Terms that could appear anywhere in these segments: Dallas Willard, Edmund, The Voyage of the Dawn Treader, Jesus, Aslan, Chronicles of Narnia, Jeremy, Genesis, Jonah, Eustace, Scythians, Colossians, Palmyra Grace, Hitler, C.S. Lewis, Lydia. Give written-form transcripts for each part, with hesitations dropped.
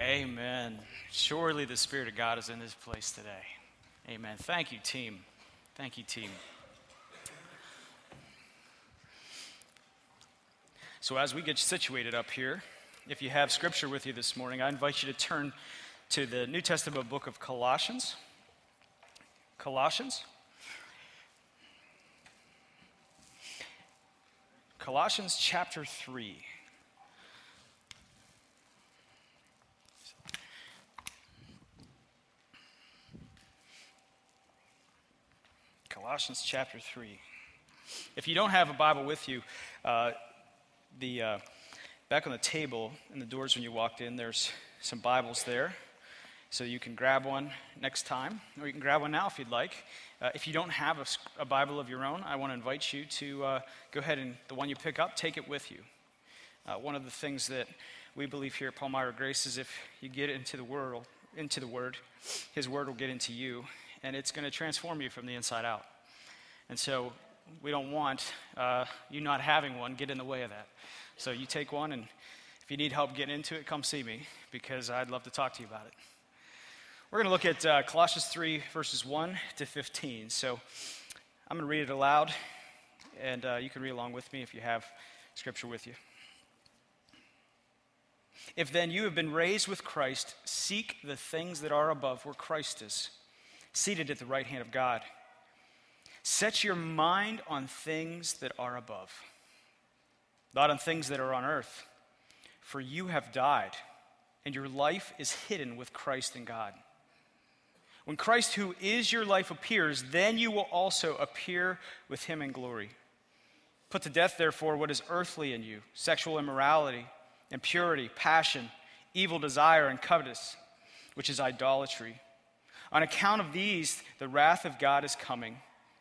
Amen. Surely the Spirit of God is in this place today. Amen. Thank you, team. Thank you, team. So as we get situated up here, if you have scripture with you this morning, I invite you to turn to the New Testament book of Colossians. Colossians chapter 3. Colossians chapter 3. If you don't have a Bible with you, back on the table in the doors when you walked in, there's some Bibles there, so you can grab one next time, or you can grab one now if you'd like. If you don't have a Bible of your own, I want to invite you to go ahead and the one you pick up, take it with you. One of the things that we believe here at Palmyra Grace is if you get into the Word, His Word will get into you, and it's going to transform you from the inside out. And so we don't want you not having one get in the way of that. So you take one, and if you need help getting into it, come see me, because I'd love to talk to you about it. We're going to look at Colossians 3, verses 1 to 15. So I'm going to read it aloud, and you can read along with me if you have scripture with you. If then you have been raised with Christ, seek the things that are above where Christ is, seated at the right hand of God. Set your mind on things that are above, not on things that are on earth, for you have died, and your life is hidden with Christ in God. When Christ, who is your life, appears, then you will also appear with him in glory. Put to death, therefore, what is earthly in you, sexual immorality, impurity, passion, evil desire, and covetous, which is idolatry. On account of these, the wrath of God is coming.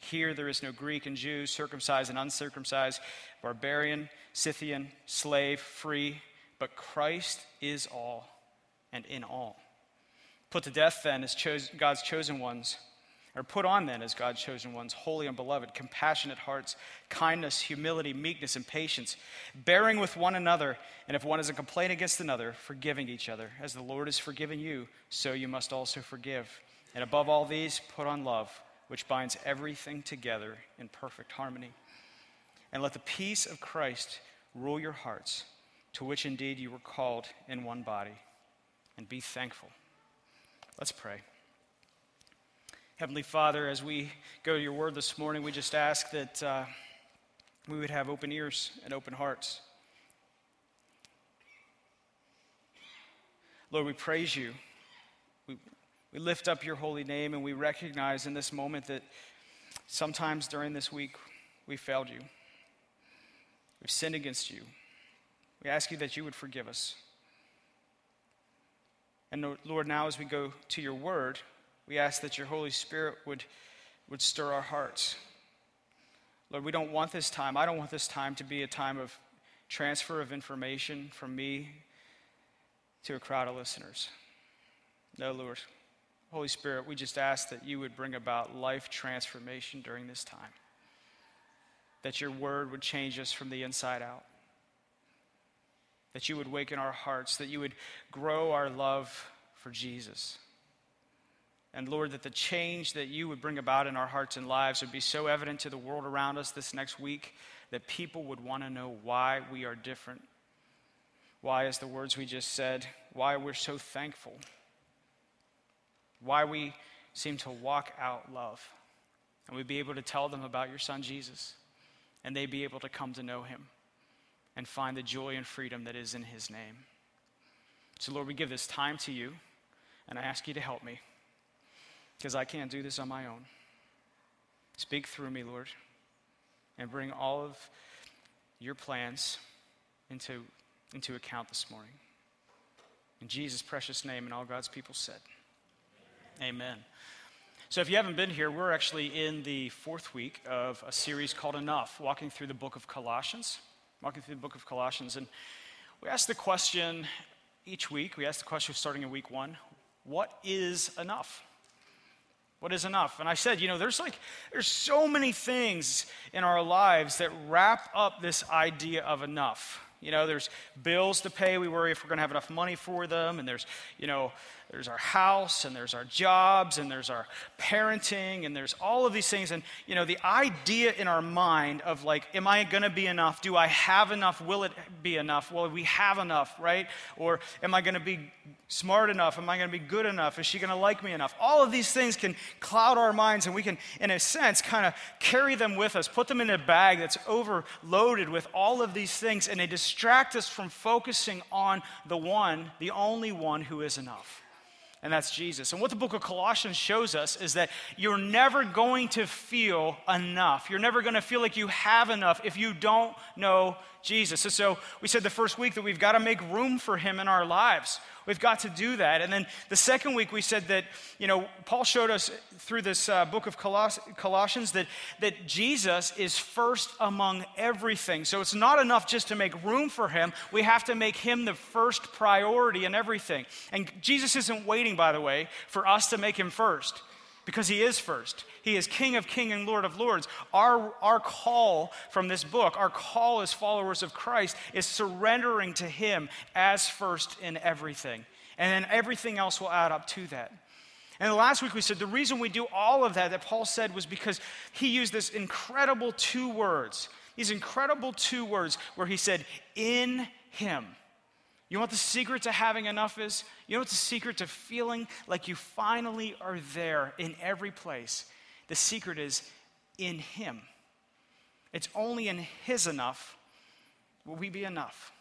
Here there is no Greek and Jew, circumcised and uncircumcised, barbarian, Scythian, slave, free, but Christ is all and in all. Put to death then as God's chosen ones, or put on then as God's chosen ones, holy and beloved, compassionate hearts, kindness, humility, meekness, and patience, bearing with one another, and if one is a complaint against another, forgiving each other. As the Lord has forgiven you, so you must also forgive. And above all these, put on love, which binds everything together in perfect harmony. And let the peace of Christ rule your hearts, to which indeed you were called in one body. And be thankful. Let's pray. Heavenly Father, as we go to your word this morning, we just ask that we would have open ears and open hearts. Lord, we praise you. We lift up your holy name, and we recognize in this moment that sometimes during this week we failed you. We've sinned against you. We ask you that you would forgive us. And Lord, now as we go to your word, we ask that your Holy Spirit would stir our hearts. Lord, we don't want this time, I don't want this time to be a time of transfer of information from me to a crowd of listeners. No, Lord. Holy Spirit, we just ask that you would bring about life transformation during this time, that your word would change us from the inside out, that you would waken our hearts, that you would grow our love for Jesus. And Lord, that the change that you would bring about in our hearts and lives would be so evident to the world around us this next week that people would want to know why we are different, why, as the words we just said, why we're so thankful, why we seem to walk out love, and we'd be able to tell them about your son Jesus, and they'd be able to come to know him and find the joy and freedom that is in his name. So Lord, we give this time to you, and I ask you to help me, because I can't do this on my own. Speak through me, Lord, and bring all of your plans into account this morning. In Jesus' precious name, and all God's people said, Amen. So if you haven't been here, we're actually in the fourth week of a series called Enough, walking through the book of Colossians. And we ask the question each week, starting in week one, what is enough? What is enough? And I said, there's so many things in our lives that wrap up this idea of enough. There's bills to pay. We worry if we're going to have enough money for them. And there's our house, and there's our jobs, and there's our parenting, and there's all of these things. And, the idea in our mind of am I going to be enough? Do I have enough? Will it be enough? Well, we have enough, right? Or am I going to be smart enough? Am I going to be good enough? Is she going to like me enough? All of these things can cloud our minds, and we can, in a sense, kind of carry them with us, put them in a bag that's overloaded with all of these things, and they distract us from focusing on the one, the only one who is enough. And that's Jesus. And what the book of Colossians shows us is that you're never going to feel enough. You're never going to feel like you have enough if you don't know Jesus. And so we said the first week that we've got to make room for him in our lives. We've got to do that. And then the second week we said that, Paul showed us through this book of Colossians that Jesus is first among everything. So it's not enough just to make room for him. We have to make him the first priority in everything. And Jesus isn't waiting, by the way, for us to make him first, because he is first. He is King of Kings and Lord of Lords. Our call from this book, our call as followers of Christ, is surrendering to him as first in everything. And then everything else will add up to that. And last week we said the reason we do all of that Paul said was because he used this incredible two words. These incredible two words where he said, in him. You know what the secret to having enough is? You know what the secret to feeling like you finally are there in every place? The secret is in him. It's only in his enough will we be enough.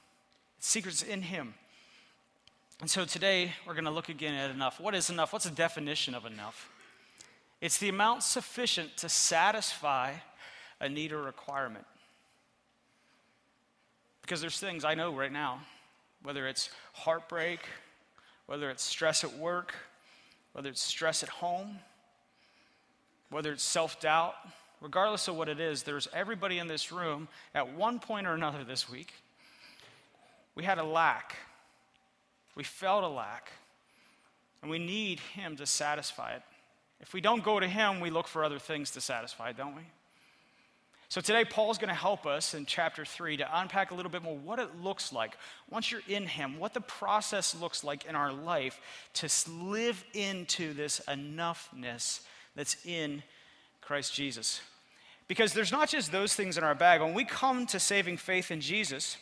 The secret's in him. And so today we're going to look again at enough. What is enough? What's the definition of enough? It's the amount sufficient to satisfy a need or requirement. Because there's things I know right now, whether it's heartbreak, whether it's stress at work, whether it's stress at home, whether it's self-doubt, regardless of what it is, there's everybody in this room at one point or another this week. We had a lack. We felt a lack. And we need him to satisfy it. If we don't go to him, we look for other things to satisfy, don't we? So today, Paul's going to help us in chapter 3 to unpack a little bit more what it looks like once you're in him, what the process looks like in our life to live into this enoughness that's in Christ Jesus. Because there's not just those things in our bag. When we come to saving faith in Jesus,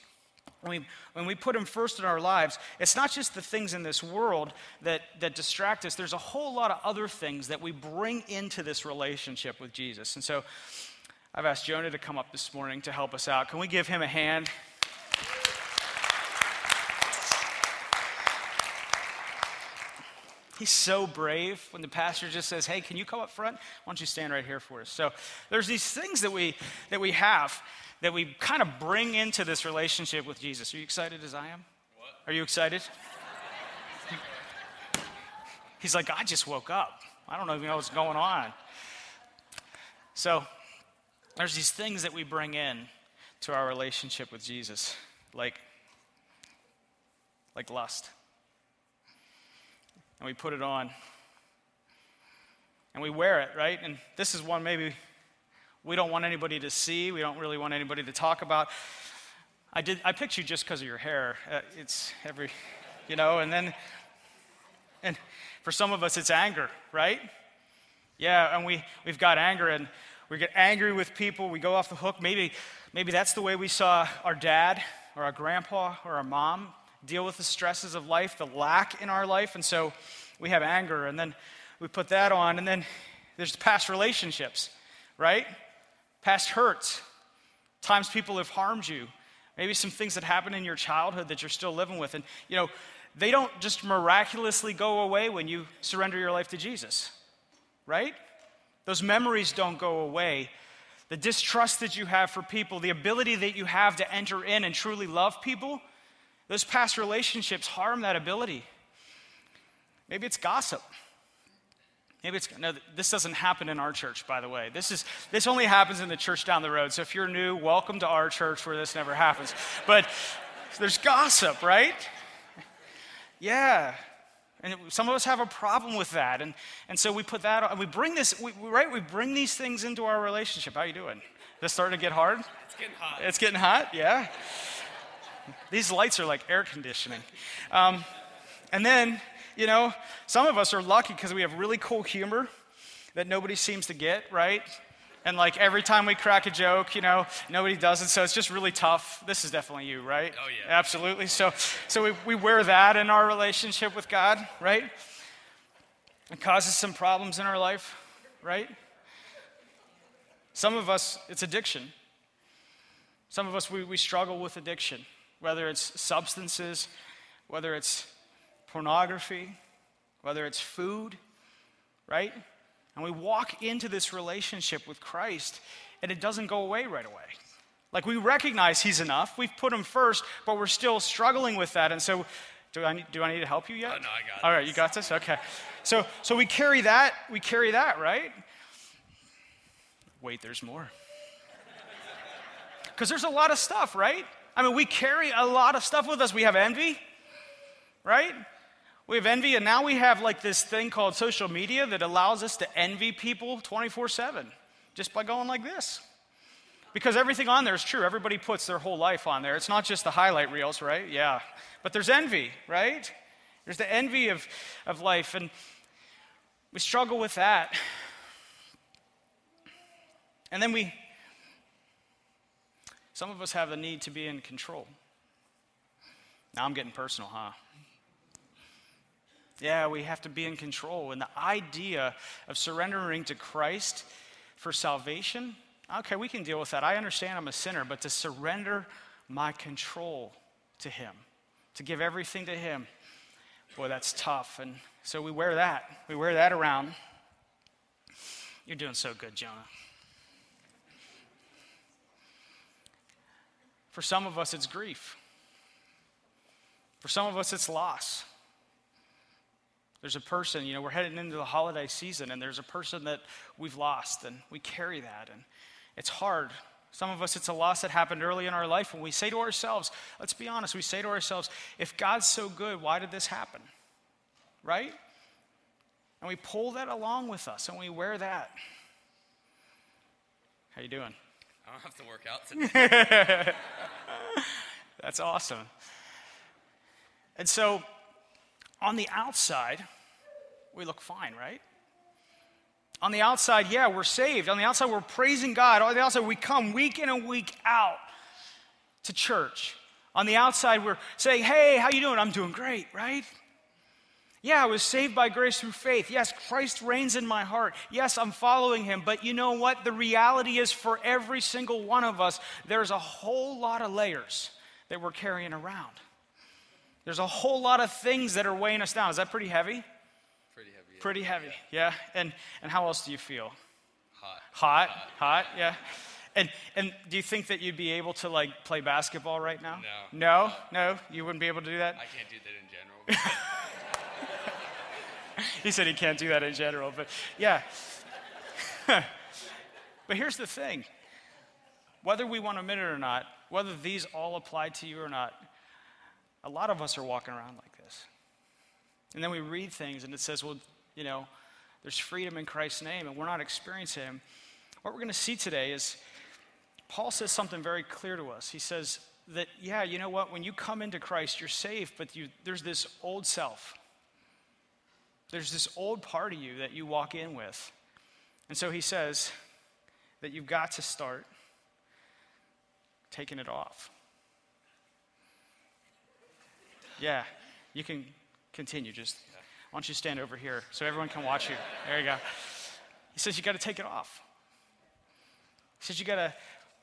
when we put him first in our lives, it's not just the things in this world that distract us. There's a whole lot of other things that we bring into this relationship with Jesus. And so I've asked Jonah to come up this morning to help us out. Can we give him a hand? He's so brave when the pastor just says, hey, can you come up front? Why don't you stand right here for us? So there's these things that we have that we kind of bring into this relationship with Jesus. Are you excited as I am? What? Are you excited? He's like, I just woke up. I don't even know what's going on. So there's these things that we bring in to our relationship with Jesus, like lust. And we put it on. And we wear it, right? And this is one maybe we don't want anybody to see. We don't really want anybody to talk about. I picked you just because of your hair. It's every, and for some of us it's anger, right? Yeah, and we've got anger, and we get angry with people. We go off the hook. Maybe that's the way we saw our dad or our grandpa or our mom deal with the stresses of life, the lack in our life. And so we have anger, and then we put that on. And then there's past relationships, right? Past hurts, times people have harmed you. Maybe some things that happened in your childhood that you're still living with. And, they don't just miraculously go away when you surrender your life to Jesus, right? Those memories don't go away. The distrust that you have for people, the ability that you have to enter in and truly love people, those past relationships harm that ability. Maybe it's gossip. Maybe it's, no, this doesn't happen in our church, by the way. This only happens in the church down the road. So if you're new, welcome to our church where this never happens. But there's gossip, right? Yeah. And some of us have a problem with that. And so we put that on, we bring these things into our relationship. How you doing? This starting to get hard? It's getting hot. It's getting hot, yeah. These lights are like air conditioning. And then, you know, some of us are lucky because we have really cool humor that nobody seems to get, right? And like every time we crack a joke, you know, nobody does it. So it's just really tough. This is definitely you, right? Oh, yeah. Absolutely. So we wear that in our relationship with God, right? It causes some problems in our life, right? Some of us, it's addiction. Some of us, we struggle with addiction, whether it's substances, whether it's pornography, whether it's food, right? And we walk into this relationship with Christ, and it doesn't go away right away. Like, we recognize he's enough. We've put him first, but we're still struggling with that. And so, do I need to help you yet? Oh, no, I got it. All right, you got this? Okay. So we carry that, right? Wait, there's more. Because there's a lot of stuff, right? I mean, we carry a lot of stuff with us. We have envy, right? We have envy, and now we have like this thing called social media that allows us to envy people 24/7 just by going like this. Because everything on there is true. Everybody puts their whole life on there. It's not just the highlight reels, right? Yeah. But there's envy, right? There's the envy of life, and we struggle with that. And then some of us have the need to be in control. Now I'm getting personal, huh? Yeah, we have to be in control. And the idea of surrendering to Christ for salvation, okay, we can deal with that. I understand I'm a sinner, but to surrender my control to him, to give everything to him, boy, that's tough. And so we wear that. We wear that around. You're doing so good, Jonah. For some of us, it's grief. For some of us, it's loss. There's a person, you know, we're heading into the holiday season, and there's a person that we've lost, and we carry that, and it's hard. Some of us, it's a loss that happened early in our life, and we say to ourselves, let's be honest, we say to ourselves, if God's so good, why did this happen? Right? And we pull that along with us, and we wear that. How you doing? I don't have to work out today. That's awesome. And so, on the outside, we look fine, right? On the outside, yeah, we're saved. On the outside, we're praising God. On the outside, we come week in and week out to church. On the outside, we're saying, hey, how you doing? I'm doing great, right? Yeah, I was saved by grace through faith. Yes, Christ reigns in my heart. Yes, I'm following him. But you know what? The reality is for every single one of us, there's a whole lot of layers that we're carrying around. There's a whole lot of things that are weighing us down. Is that pretty heavy? Pretty heavy. Yeah. Pretty heavy, yeah. And how else do you feel? Hot, yeah. And do you think that you'd be able to, like, play basketball right now? No? No? You wouldn't be able to do that? I can't do that in general. He said he can't do that in general, but yeah. But here's the thing. Whether we want to admit it or not, whether these all apply to you or not, a lot of us are walking around like this. And then we read things and it says, well, you know, there's freedom in Christ's name and we're not experiencing him. What we're going to see today is Paul says something very clear to us. He says that, yeah, you know what? When you come into Christ, you're saved, but there's this old self. There's this old part of you that you walk in with. And so he says that you've got to start taking it off. Yeah, you can continue. Just why don't you stand over here so everyone can watch you. There you go. He says you got to take it off. He says you got to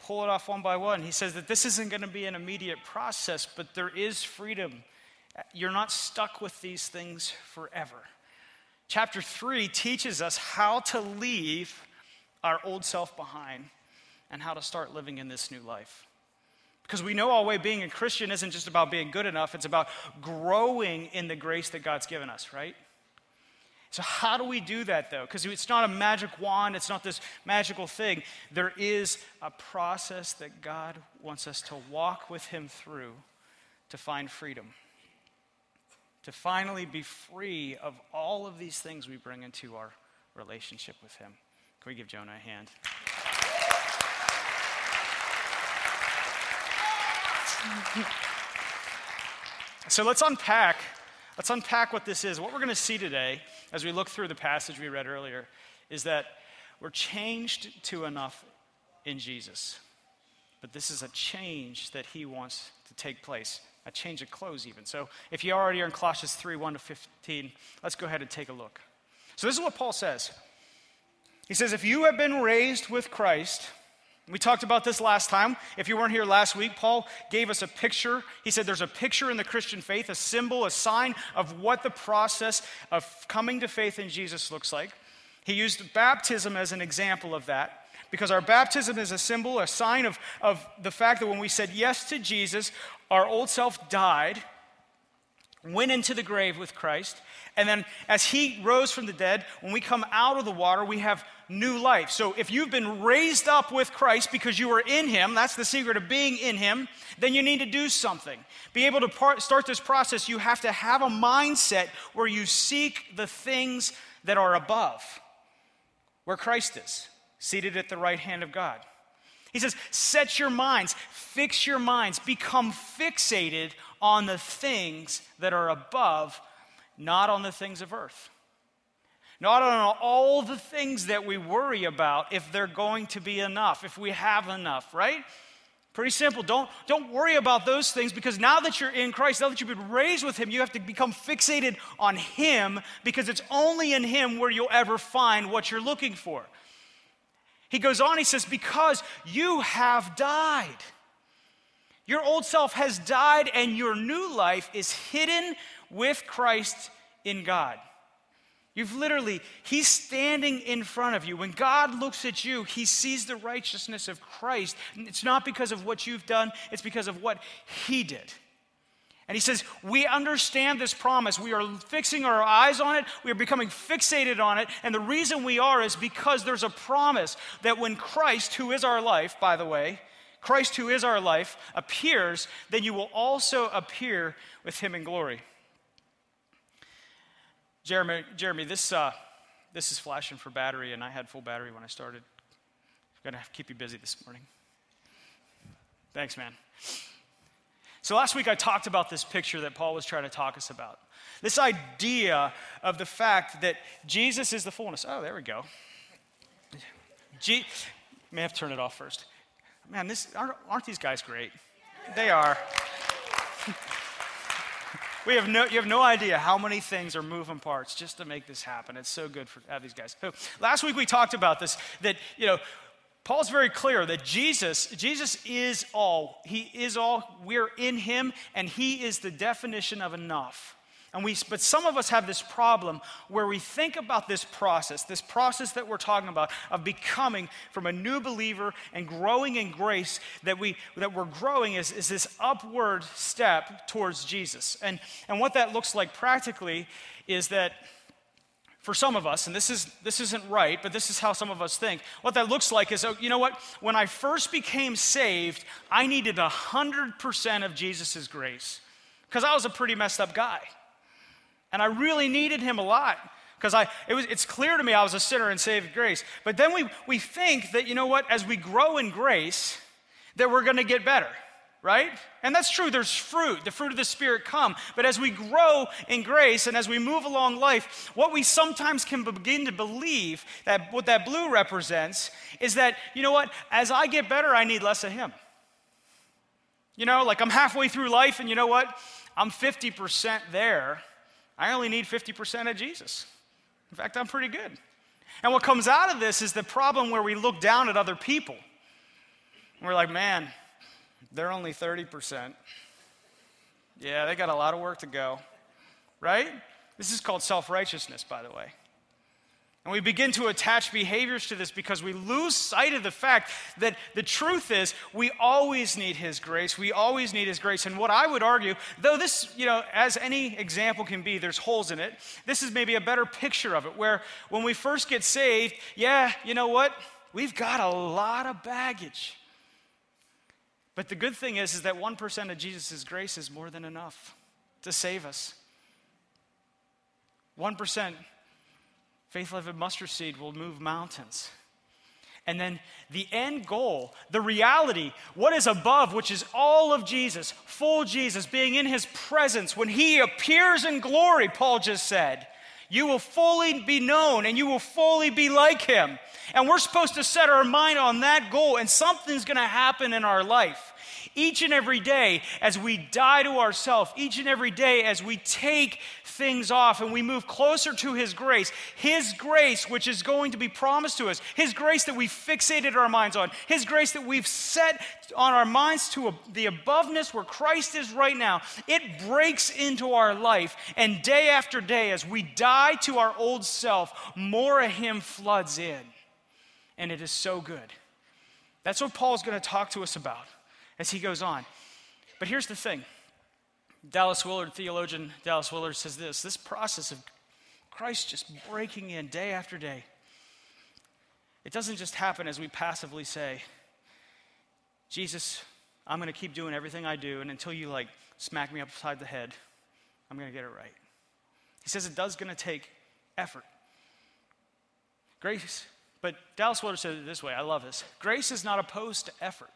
pull it off one by one. He says that this isn't going to be an immediate process, but there is freedom. You're not stuck with these things forever. Chapter 3 teaches us how to leave our old self behind and how to start living in this new life. Because we know all the way being a Christian isn't just about being good enough. It's about growing in the grace that God's given us, right? So how do we do that, though? Because it's not a magic wand. It's not this magical thing. There is a process that God wants us to walk with him through to find freedom, to finally be free of all of these things we bring into our relationship with him. Can we give Jonah a hand? So let's unpack what this is. What we're going to see today, as we look through the passage we read earlier, is that we're changed to enough in Jesus. But this is a change that he wants to take place, a change of clothes even. So if you already are in Colossians 3:1-15, let's go ahead and take a look. So this is what Paul says. He says, if you have been raised with Christ... We talked about this last time. If you weren't here last week, Paul gave us a picture. He said there's a picture in the Christian faith, a symbol, a sign of what the process of coming to faith in Jesus looks like. He used baptism as an example of that, because our baptism is a symbol, a sign of the fact that when we said yes to Jesus, our old self died, went into the grave with Christ, and then as he rose from the dead, when we come out of the water, we have new life. So if you've been raised up with Christ because you were in him, that's the secret of being in him, then you need to do something. Be able to start this process, you have to have a mindset where you seek the things that are above, where Christ is, seated at the right hand of God. He says, set your minds, fix your minds, become fixated on the things that are above, not on the things of earth. Not on all the things that we worry about if they're going to be enough, if we have enough, right? Pretty simple. Don't worry about those things, because now that you're in Christ, now that you've been raised with him, you have to become fixated on him, because it's only in him where you'll ever find what you're looking for. He goes on, he says, because you have died. Your old self has died, and your new life is hidden with Christ in God. You've literally, he's standing in front of you. When God looks at you, he sees the righteousness of Christ. It's not because of what you've done, it's because of what he did. And he says, we understand this promise. We are fixing our eyes on it. We are becoming fixated on it. And the reason we are is because there's a promise that when Christ, who is our life, by the way, Christ, who is our life, appears, then you will also appear with him in glory. Jeremy, this is flashing for battery, and I had full battery when I started. I'm going to keep you busy this morning. Thanks, man. So last week I talked about this picture that Paul was trying to talk us about. This idea of the fact that Jesus is the fullness. Oh, there we go. May have to turn it off first. Man, aren't these guys great? They are. You have no idea how many things are moving parts just to make this happen. It's so good to have these guys. So last week we talked about this, that, you know, Paul's very clear that Jesus is all. He is all. We're in him, and he is the definition of enough. But some of us have this problem where we think about this process that we're talking about of becoming from a new believer and growing in grace, that we're growing is this upward step towards Jesus. And what that looks like practically is that for some of us, and this isn't right, but this is how some of us think. What that looks like is, oh, you know what? When I first became saved, I needed 100% of Jesus' grace, because I was a pretty messed up guy. And I really needed him a lot, because it's clear to me I was a sinner and saved grace. But then we think that, you know what, as we grow in grace, that we're going to get better, right? And that's true. There's fruit. The fruit of the Spirit come. But as we grow in grace and as we move along life, what we sometimes can begin to believe, that what that blue represents, is that, you know what, as I get better, I need less of him. You know, like I'm halfway through life, and you know what, I'm 50% there. I only need 50% of Jesus. In fact, I'm pretty good. And what comes out of this is the problem where we look down at other people. And we're like, man, they're only 30%. Yeah, they got a lot of work to go, right? This is called self-righteousness, by the way. And we begin to attach behaviors to this because we lose sight of the fact that the truth is we always need His grace. We always need His grace. And what I would argue, though this, as any example can be, there's holes in it, this is maybe a better picture of it, where when we first get saved, we've got a lot of baggage. But the good thing is that 1% of Jesus' grace is more than enough to save us. 1%. Faith like a mustard seed will move mountains. And then the end goal, the reality, what is above, which is all of Jesus, full Jesus, being in His presence. When He appears in glory, Paul just said, you will fully be known and you will fully be like Him. And we're supposed to set our mind on that goal, and something's going to happen in our life. Each and every day as we die to ourselves, each and every day as we take things off and we move closer to His grace which is going to be promised to us, His grace that we've fixated our minds on, His grace that we've set on our minds to the aboveness where Christ is right now, it breaks into our life, and day after day as we die to our old self, more of Him floods in, and it is so good. That's what Paul's going to talk to us about as he goes on. But here's the thing. Theologian Dallas Willard says this process of Christ just breaking in day after day, it doesn't just happen as we passively say, Jesus, I'm going to keep doing everything I do, and until you smack me upside the head, I'm going to get it right. He says it does going to take effort. Grace, but Dallas Willard said it this way, I love this. Grace is not opposed to effort.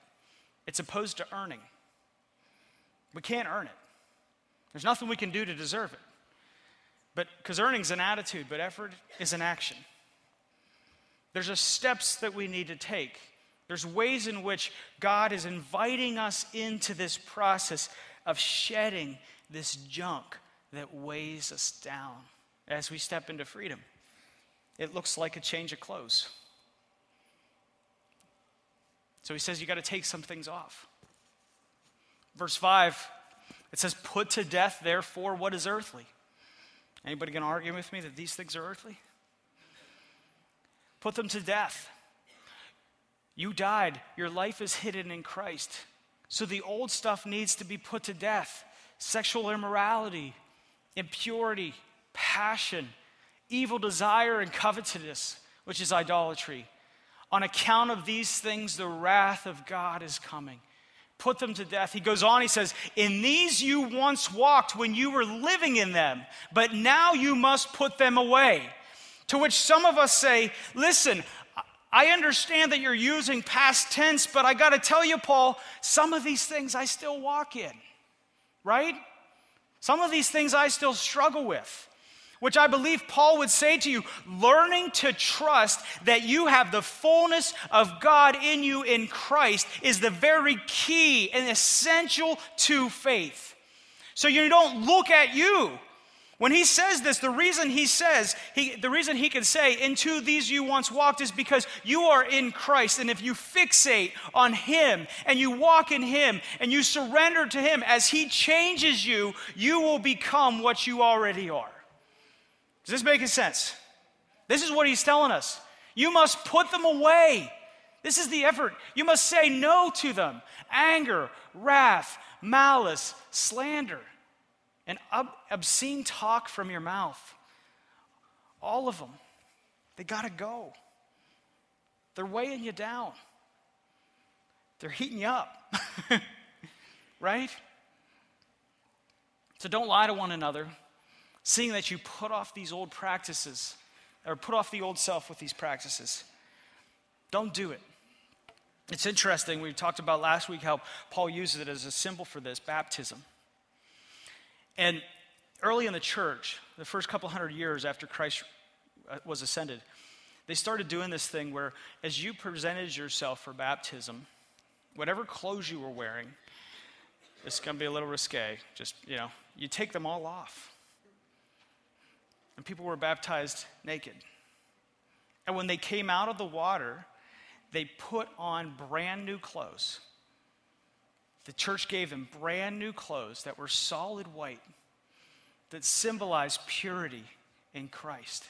It's opposed to earning. We can't earn it. There's nothing we can do to deserve it. But because earning's an attitude, but effort is an action. There's steps that we need to take. There's ways in which God is inviting us into this process of shedding this junk that weighs us down as we step into freedom. It looks like a change of clothes. So he says you got to take some things off. Verse 5, it says, put to death, therefore, what is earthly. Anybody going to argue with me that these things are earthly? Put them to death. You died. Your life is hidden in Christ. So the old stuff needs to be put to death. Sexual immorality, impurity, passion, evil desire, and covetousness, which is idolatry. On account of these things, the wrath of God is coming. Put them to death. He goes on, he says, in these you once walked when you were living in them, but now you must put them away. To which some of us say, listen, I understand that you're using past tense, but I got to tell you, Paul, some of these things I still walk in, right? Some of these things I still struggle with. Which I believe Paul would say to you, learning to trust that you have the fullness of God in you in Christ is the very key and essential to faith. So you don't look at you. When he says this, the reason he can say, into these you once walked, is because you are in Christ. And if you fixate on Him and you walk in Him and you surrender to Him, as He changes you, you will become what you already are. Is this making sense? This is what he's telling us. You must put them away. This is the effort. You must say no to them. Anger, wrath, malice, slander, and obscene talk from your mouth. All of them. They got to go. They're weighing you down. They're heating you up. Right? So don't lie to one another. Seeing that you put off these old practices, or put off the old self with these practices. Don't do it. It's interesting, we talked about last week how Paul uses it as a symbol for this, baptism. And early in the church, the first couple hundred years after Christ was ascended, they started doing this thing where as you presented yourself for baptism, whatever clothes you were wearing, it's going to be a little risque, just, you take them all off. And people were baptized naked. And when they came out of the water, they put on brand new clothes. The church gave them brand new clothes that were solid white, that symbolized purity in Christ.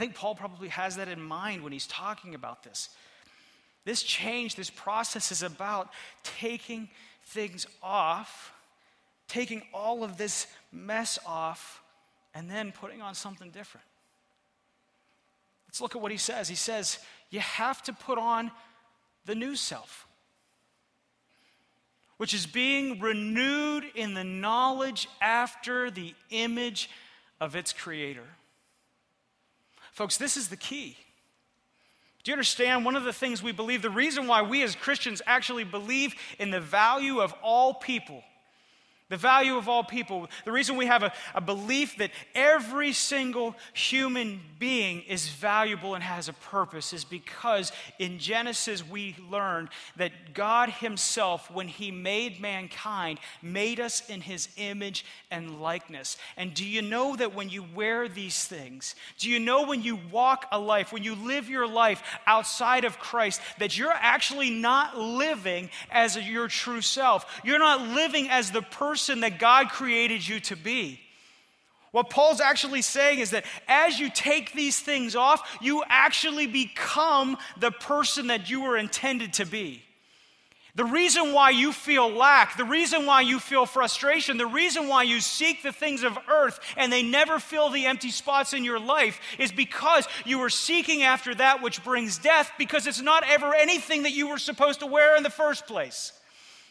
I think Paul probably has that in mind when he's talking about this. This change, this process is about taking things off, taking all of this mess off, and then putting on something different. Let's look at what he says. He says, you have to put on the new self, which is being renewed in the knowledge after the image of its creator. Folks, this is the key. Do you understand? One of the things we believe, the reason why we as Christians actually believe in the value of all people, the reason we have a belief that every single human being is valuable and has a purpose is because in Genesis we learned that God himself, when he made mankind, made us in his image and likeness. And do you know that when you wear these things, do you know when you walk a life, when you live your life outside of Christ, that you're actually not living as your true self? You're not living as the person that God created you to be. What Paul's actually saying is that as you take these things off, you actually become the person that you were intended to be. The reason why you feel lack, the reason why you feel frustration, the reason why you seek the things of earth and they never fill the empty spots in your life is because you are seeking after that which brings death, because it's not ever anything that you were supposed to wear in the first place.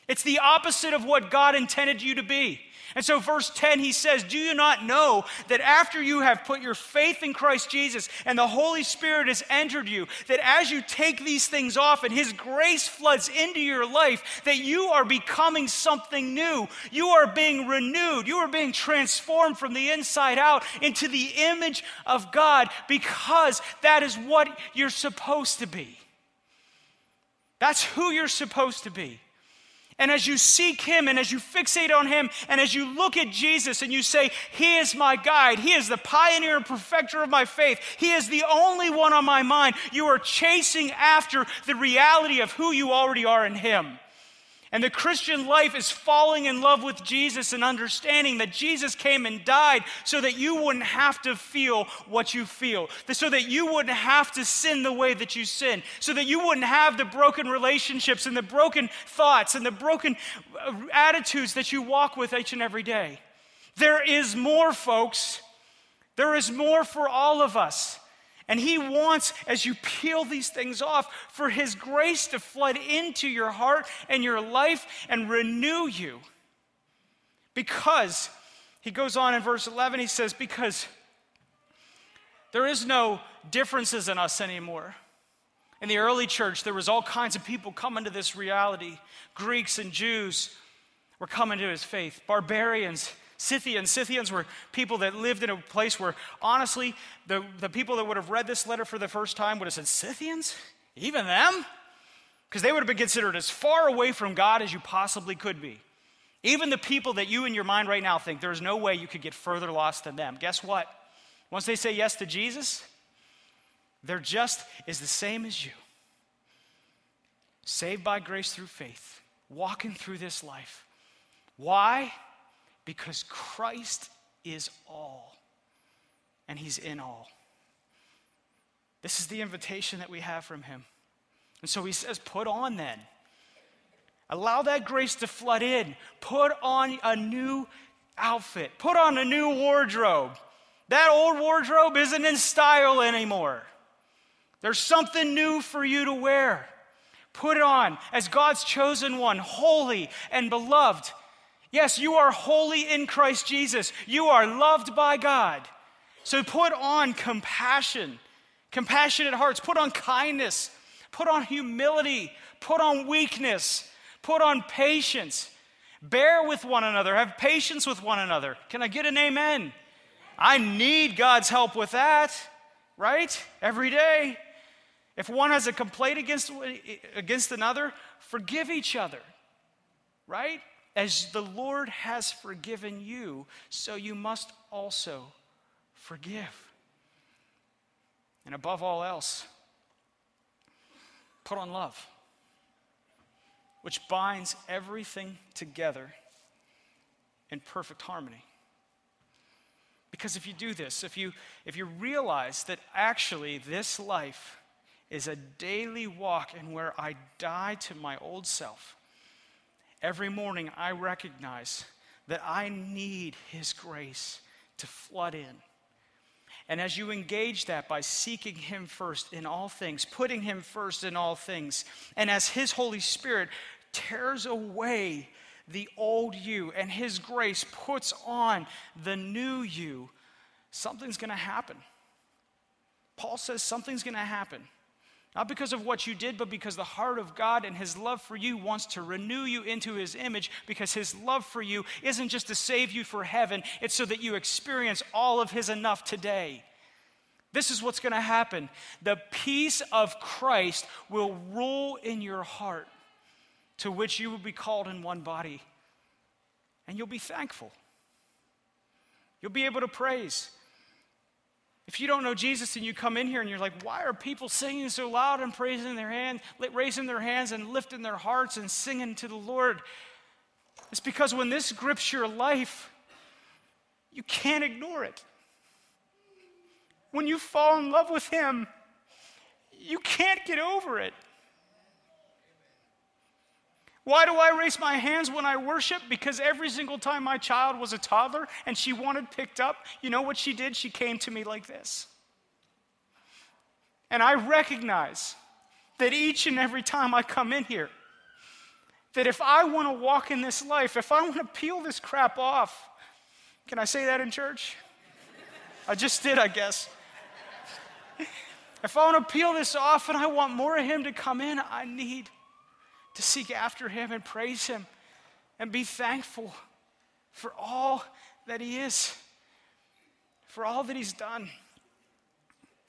It's the opposite of what God intended you to be. And so verse 10, he says, do you not know that after you have put your faith in Christ Jesus and the Holy Spirit has entered you, that as you take these things off and his grace floods into your life, that you are becoming something new. You are being renewed. You are being transformed from the inside out into the image of God, because that is what you're supposed to be. That's who you're supposed to be. And as you seek him and as you fixate on him and as you look at Jesus and you say, he is my guide, he is the pioneer and perfecter of my faith, he is the only one on my mind, you are chasing after the reality of who you already are in him. And the Christian life is falling in love with Jesus and understanding that Jesus came and died so that you wouldn't have to feel what you feel, so that you wouldn't have to sin the way that you sin, so that you wouldn't have the broken relationships and the broken thoughts and the broken attitudes that you walk with each and every day. There is more, folks. There is more for all of us. And he wants, as you peel these things off, for his grace to flood into your heart and your life and renew you. Because, he goes on in verse 11, he says, because there is no differences in us anymore. In the early church, there was all kinds of people coming to this reality. Greeks and Jews were coming to his faith. Barbarians, Scythians were people that lived in a place where, honestly, the people that would have read this letter for the first time would have said, Scythians? Even them? Because they would have been considered as far away from God as you possibly could be. Even the people that you in your mind right now think there's no way you could get further lost than them. Guess what? Once they say yes to Jesus, they're just as the same as you. Saved by grace through faith, walking through this life. Why? Because Christ is all, and he's in all. This is the invitation that we have from him. And so he says, put on then. Allow that grace to flood in. Put on a new outfit. Put on a new wardrobe. That old wardrobe isn't in style anymore. There's something new for you to wear. Put it on as God's chosen one, holy and beloved. Yes, you are holy in Christ Jesus. You are loved by God. So put on compassion, compassionate hearts. Put on kindness. Put on humility. Put on weakness. Put on patience. Bear with one another. Have patience with one another. Can I get an amen? I need God's help with that, right? Every day. If one has a complaint against another, forgive each other, right? As the Lord has forgiven you, so you must also forgive. And above all else, put on love, which binds everything together in perfect harmony. Because if you do this, if you realize that actually this life is a daily walk in where I die to my old self, every morning I recognize that I need his grace to flood in. And as you engage that by seeking him first in all things, putting him first in all things, and as his Holy Spirit tears away the old you and his grace puts on the new you, something's going to happen. Paul says something's going to happen. Not because of what you did, but because the heart of God and his love for you wants to renew you into his image, because his love for you isn't just to save you for heaven, it's so that you experience all of his enough today. This is what's going to happen. The peace of Christ will rule in your heart, to which you will be called in one body, and you'll be thankful. You'll be able to praise. If you don't know Jesus and you come in here and you're like, why are people singing so loud and raising their hands and lifting their hearts and singing to the Lord? It's because when this grips your life, you can't ignore it. When you fall in love with him, you can't get over it. Why do I raise my hands when I worship? Because every single time my child was a toddler and she wanted picked up, you know what she did? She came to me like this. And I recognize that each and every time I come in here, that if I want to walk in this life, if I want to peel this crap off, can I say that in church? I just did, I guess. If I want to peel this off and I want more of him to come in, I need to seek after him and praise him and be thankful for all that he is, for all that he's done.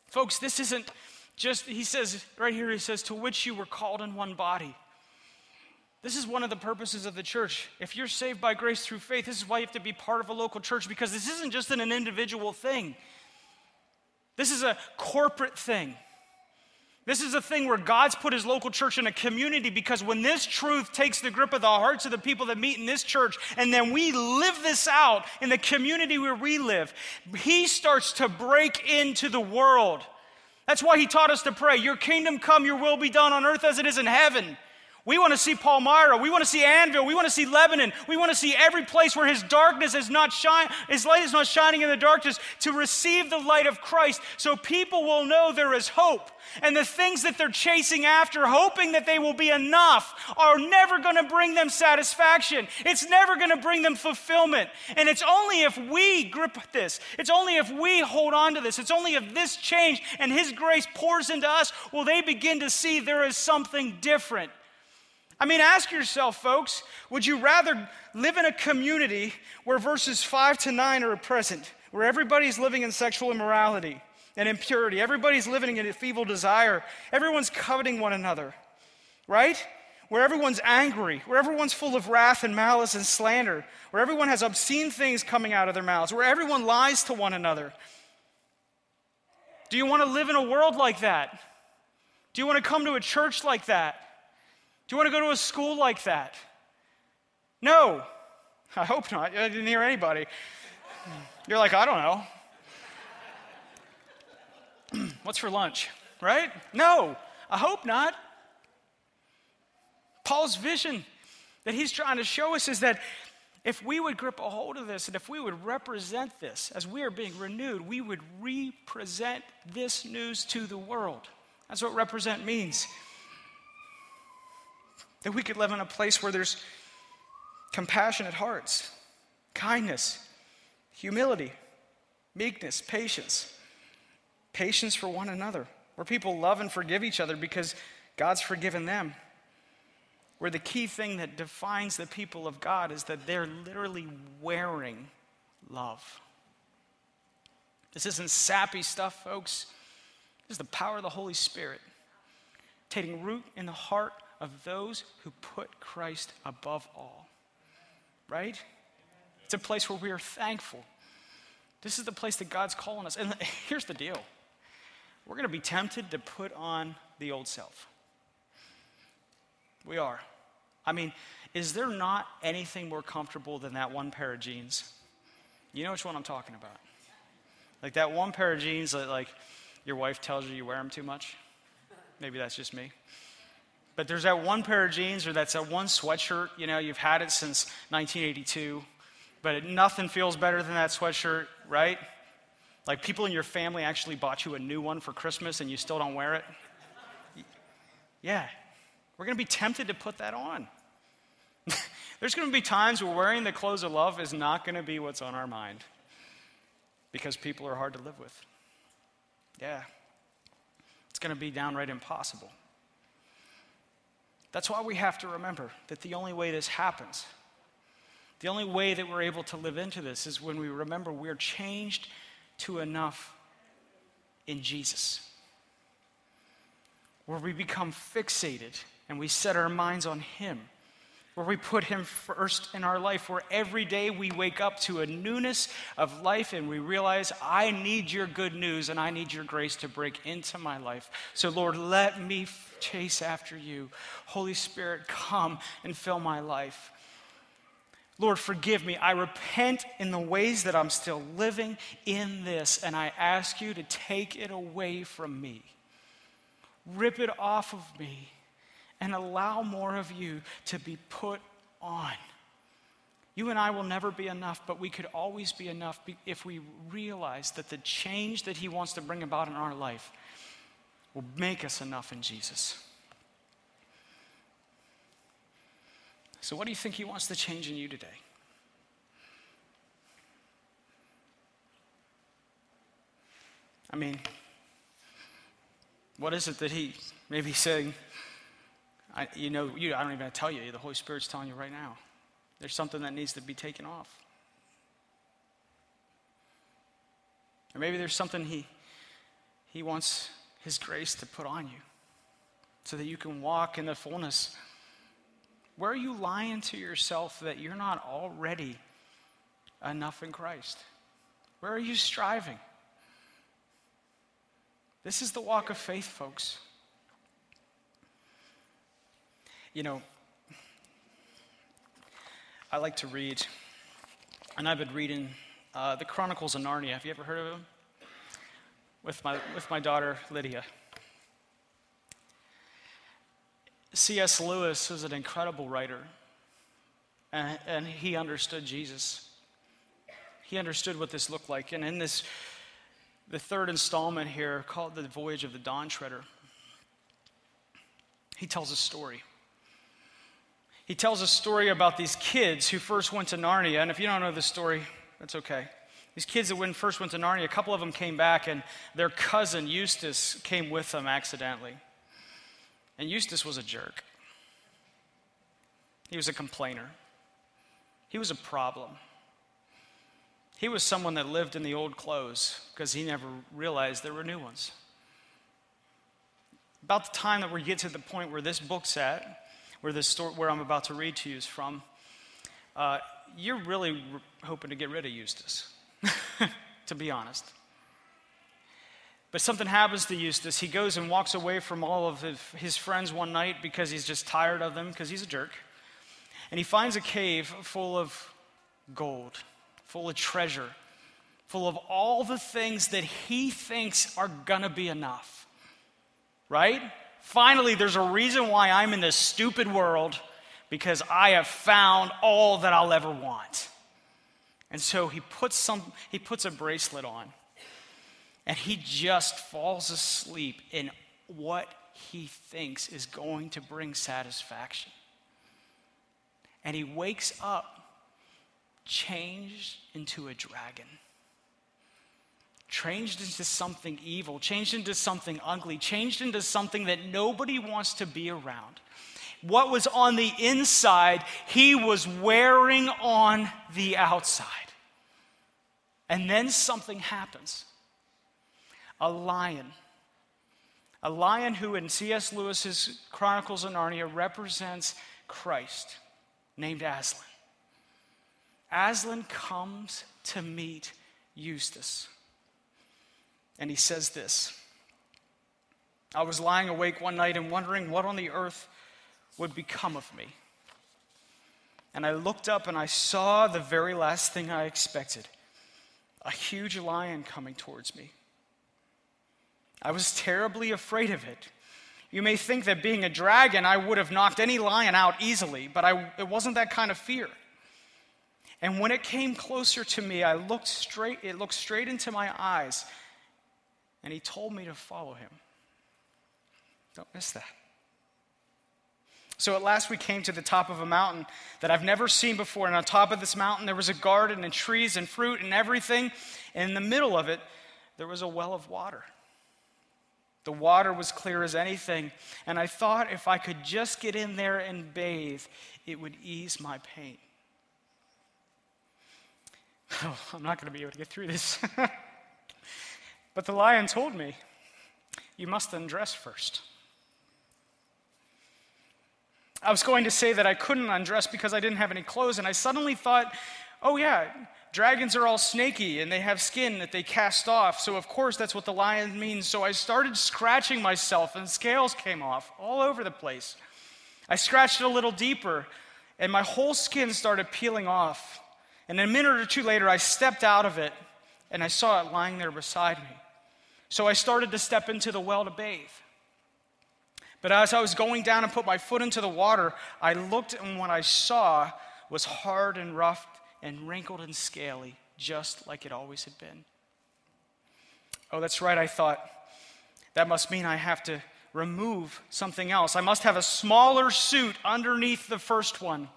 Folks, this isn't just, he says, right here, he says, to which you were called in one body. This is one of the purposes of the church. If you're saved by grace through faith, this is why you have to be part of a local church, because this isn't just an individual thing. This is a corporate thing. This is a thing where God's put his local church in a community, because when this truth takes the grip of the hearts of the people that meet in this church, and then we live this out in the community where we live, he starts to break into the world. That's why he taught us to pray, your kingdom come, your will be done on earth as it is in heaven. We want to see Palmyra. We want to see Anvil. We want to see Lebanon. We want to see every place where his darkness is not shining, his light is not shining in the darkness, to receive the light of Christ, so people will know there is hope. And the things that they're chasing after, hoping that they will be enough, are never going to bring them satisfaction. It's never going to bring them fulfillment. And it's only if we grip this, it's only if we hold on to this, it's only if this change and his grace pours into us, will they begin to see there is something different. I mean, ask yourself, folks, would you rather live in a community where verses 5-9 are present, where everybody's living in sexual immorality and impurity, everybody's living in a feeble desire, everyone's coveting one another, right? Where everyone's angry, where everyone's full of wrath and malice and slander, where everyone has obscene things coming out of their mouths, where everyone lies to one another. Do you want to live in a world like that? Do you want to come to a church like that? Do you want to go to a school like that? No. I hope not. I didn't hear anybody. You're like, I don't know. What's for lunch, right? No, I hope not. Paul's vision that he's trying to show us is that if we would grip a hold of this, and if we would represent this as we are being renewed, we would represent this news to the world. That's what represent means. That we could live in a place where there's compassionate hearts, kindness, humility, meekness, patience for one another, where people love and forgive each other because God's forgiven them, where the key thing that defines the people of God is that they're literally wearing love. This isn't sappy stuff, folks. This is the power of the Holy Spirit taking root in the heart of those who put Christ above all, right? It's a place where we are thankful. This is the place that God's calling us. And here's the deal. We're going to be tempted to put on the old self. We are. I mean, is there not anything more comfortable than that one pair of jeans? You know which one I'm talking about. Like that one pair of jeans that like your wife tells you wear them too much. Maybe that's just me. But there's that one pair of jeans or that's that one sweatshirt, you know, you've had it since 1982, but nothing feels better than that sweatshirt, right? Like people in your family actually bought you a new one for Christmas and you still don't wear it. Yeah, we're going to be tempted to put that on. There's going to be times where wearing the clothes of love is not going to be what's on our mind because people are hard to live with. Yeah, it's going to be downright impossible. That's why we have to remember that the only way this happens, the only way that we're able to live into this is when we remember we're changed to enough in Jesus, where we become fixated and we set our minds on him, where we put him first in our life, where every day we wake up to a newness of life and we realize, I need your good news and I need your grace to break into my life. So Lord, let me chase after you. Holy Spirit, come and fill my life. Lord, forgive me. I repent in the ways that I'm still living in this, and I ask you to take it away from me. Rip it off of me. And allow more of you to be put on. You and I will never be enough, but we could always be enough if we realize that the change that he wants to bring about in our life will make us enough in Jesus. So what do you think he wants to change in you today? I mean, what is it that he may be saying? I don't even have to tell you. The Holy Spirit's telling you right now. There's something that needs to be taken off. Or maybe there's something he wants his grace to put on you so that you can walk in the fullness. Where are you lying to yourself that you're not already enough in Christ? Where are you striving? This is the walk of faith, folks. You know, I like to read, and I've been reading the Chronicles of Narnia. Have you ever heard of them? With my daughter, Lydia. C.S. Lewis is an incredible writer, and he understood Jesus. He understood what this looked like. And in this, the third installment here, called The Voyage of the Dawn Treader, he tells a story. He tells a story about these kids who first went to Narnia, and if you don't know the story, that's okay. These kids that first went to Narnia, a couple of them came back, and their cousin Eustace came with them accidentally. And Eustace was a jerk. He was a complainer. He was a problem. He was someone that lived in the old clothes because he never realized there were new ones. About the time that we get to the point where this book's at, where I'm about to read to you is from, you're really hoping to get rid of Eustace, to be honest. But something happens to Eustace. He goes and walks away from all of his friends one night because he's just tired of them, because he's a jerk. And he finds a cave full of gold, full of treasure, full of all the things that he thinks are going to be enough, right? Finally, there's a reason why I'm in this stupid world, because I have found all that I'll ever want. And so he puts a bracelet on, and he just falls asleep in what he thinks is going to bring satisfaction. And he wakes up changed into a dragon. Changed into something evil, changed into something ugly, changed into something that nobody wants to be around. What was on the inside, he was wearing on the outside. And then something happens. A lion who in C.S. Lewis's Chronicles of Narnia represents Christ, named Aslan. Aslan comes to meet Eustace. And he says this, I was lying awake one night and wondering what on the earth would become of me. And I looked up and I saw the very last thing I expected. a huge lion coming towards me. I was terribly afraid of it. You may think that being a dragon, I would have knocked any lion out easily, but it wasn't that kind of fear. And when it came closer to me, it looked straight into my eyes, and he told me to follow him. Don't miss that. So at last we came to the top of a mountain that I've never seen before, and on top of this mountain there was a garden and trees and fruit and everything, and in the middle of it there was a well of water. The water was clear as anything, and I thought if I could just get in there and bathe, it would ease my pain. Oh, I'm not going to be able to get through this. But the lion told me, "You must undress first." I was going to say that I couldn't undress because I didn't have any clothes, and I suddenly thought, oh yeah, dragons are all snaky and they have skin that they cast off, so of course that's what the lion means. So I started scratching myself and scales came off all over the place. I scratched it a little deeper and my whole skin started peeling off. And a minute or two later I stepped out of it and I saw it lying there beside me. So I started to step into the well to bathe. But as I was going down and put my foot into the water, I looked and what I saw was hard and rough and wrinkled and scaly, just like it always had been. Oh, that's right, I thought. That must mean I have to remove something else. I must have a smaller suit underneath the first one.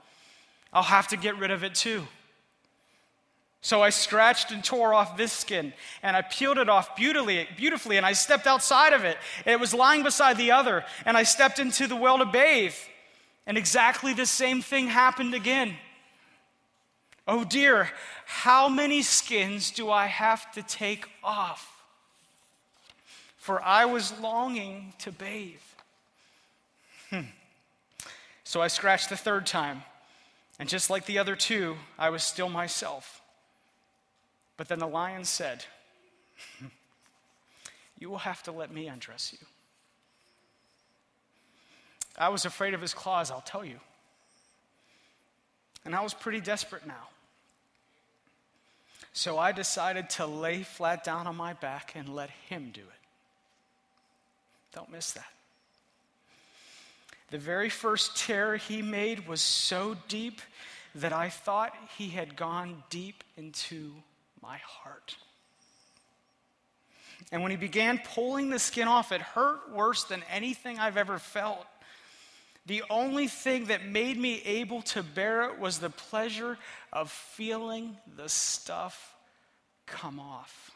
I'll have to get rid of it too. So I scratched and tore off this skin, and I peeled it off beautifully, and I stepped outside of it. It was lying beside the other, and I stepped into the well to bathe, and exactly the same thing happened again. Oh dear, how many skins do I have to take off? For I was longing to bathe. So I scratched the third time, and just like the other two, I was still myself. But then the lion said, "You will have to let me undress you." I was afraid of his claws, I'll tell you. And I was pretty desperate now. So I decided to lay flat down on my back and let him do it. Don't miss that. The very first tear he made was so deep that I thought he had gone deep into my heart. And when he began pulling the skin off, it hurt worse than anything I've ever felt. The only thing that made me able to bear it was the pleasure of feeling the stuff come off.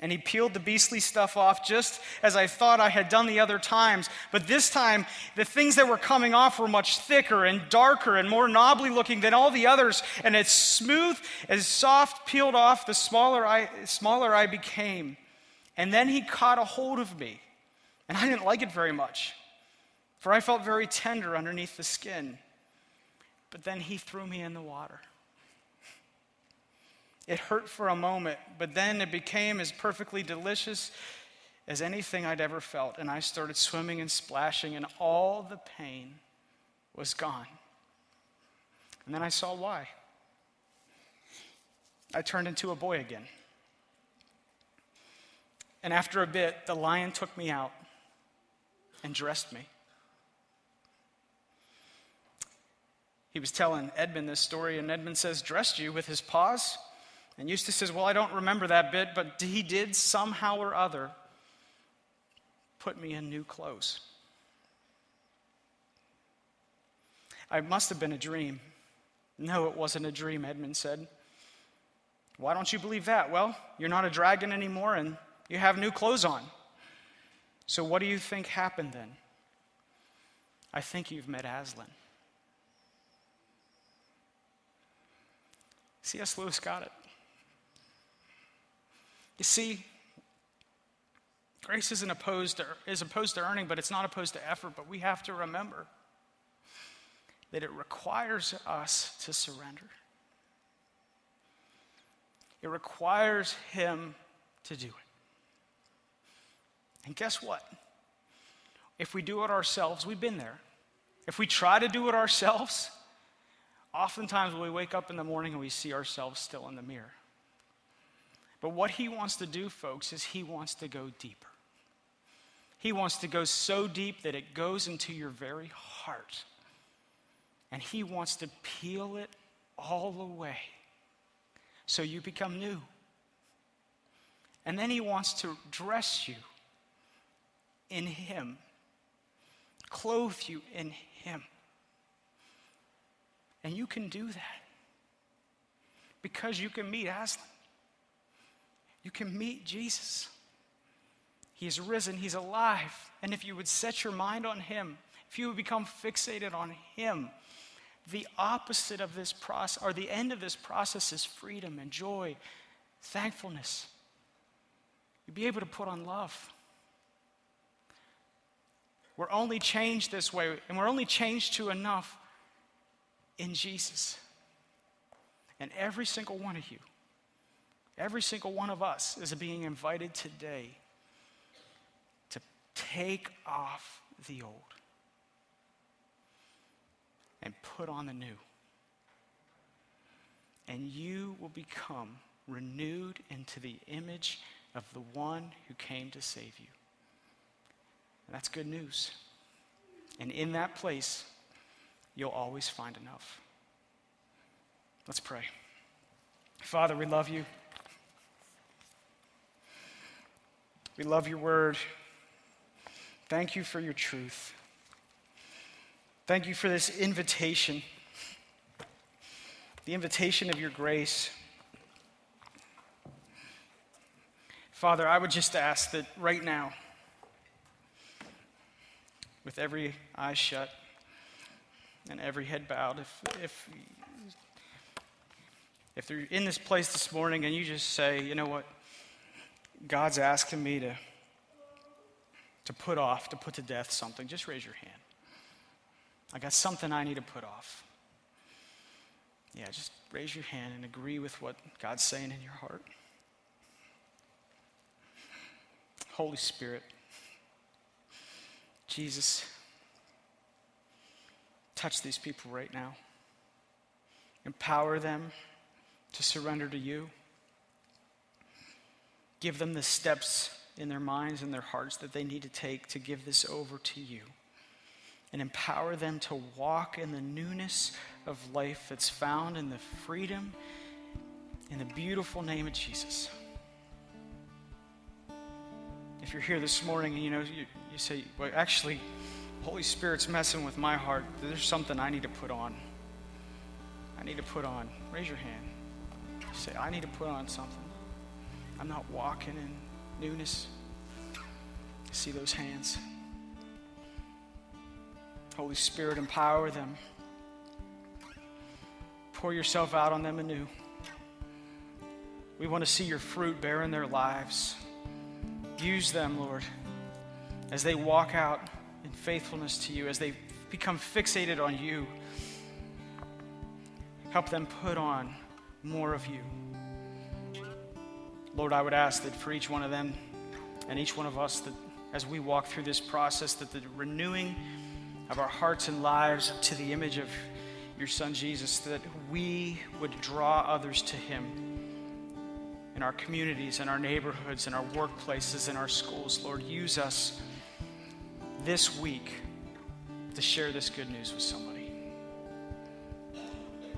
And he peeled the beastly stuff off just as I thought I had done the other times. But this time, the things that were coming off were much thicker and darker and more knobbly looking than all the others. And as smooth, as soft peeled off, the smaller I became. And then he caught a hold of me. And I didn't like it very much, for I felt very tender underneath the skin. But then he threw me in the water. It hurt for a moment, but then it became as perfectly delicious as anything I'd ever felt, and I started swimming and splashing, and all the pain was gone. And then I saw why. I turned into a boy again. And after a bit, the lion took me out and dressed me. He was telling Edmund this story, and Edmund says, "Dressed you with his paws?" And Eustace says, "Well, I don't remember that bit, but he did somehow or other put me in new clothes." "I must have been a dream." "No, it wasn't a dream," Edmund said. "Why don't you believe that?" "Well, you're not a dragon anymore, and you have new clothes on." "So what do you think happened then?" "I think you've met Aslan." C.S. Lewis got it. You see, grace is opposed to earning, but it's not opposed to effort. But we have to remember that it requires us to surrender. It requires him to do it. And guess what? If we do it ourselves, we've been there. If we try to do it ourselves, Oftentimes we wake up in the morning and we see ourselves still in the mirror. But what he wants to do, folks, is he wants to go deeper. He wants to go so deep that it goes into your very heart. And he wants to peel it all away so you become new. And then he wants to dress you in him, clothe you in him. And you can do that because you can meet Aslan. You can meet Jesus. He is risen. He's alive. And if you would set your mind on him, if you would become fixated on him, the opposite of this process, or the end of this process, is freedom and joy, thankfulness. You'll be able to put on love. We're only changed this way, and we're only changed to enough in Jesus. And every single one of you, every single one of us is being invited today to take off the old and put on the new. And you will become renewed into the image of the one who came to save you. And that's good news. And in that place, you'll always find enough. Let's pray. Father, we love you. We love your word. Thank you for your truth. Thank you for this invitation, the invitation of your grace. Father, I would just ask that right now, with every eye shut and every head bowed, if they're in this place this morning and you just say, you know what, God's asking me to put off, to put to death something, just raise your hand. I got something I need to put off. Yeah, just raise your hand and agree with what God's saying in your heart. Holy Spirit, Jesus, touch these people right now. Empower them to surrender to you. Give them the steps in their minds and their hearts that they need to take to give this over to you. And empower them to walk in the newness of life that's found in the freedom in the beautiful name of Jesus. If you're here this morning and you say, well, actually, Holy Spirit's messing with my heart. There's something I need to put on. I need to put on. Raise your hand. Say, I need to put on something. I'm not walking in newness. See those hands. Holy Spirit, empower them. Pour yourself out on them anew. We want to see your fruit bear in their lives. Use them, Lord, as they walk out in faithfulness to you, as they become fixated on you. Help them put on more of you. Lord, I would ask that for each one of them and each one of us, that as we walk through this process, that the renewing of our hearts and lives to the image of your son Jesus, that we would draw others to him in our communities, in our neighborhoods, in our workplaces, in our schools. Lord, use us this week to share this good news with somebody.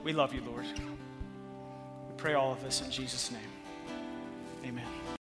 We love you, Lord. We pray all of this in Jesus' name. Amen.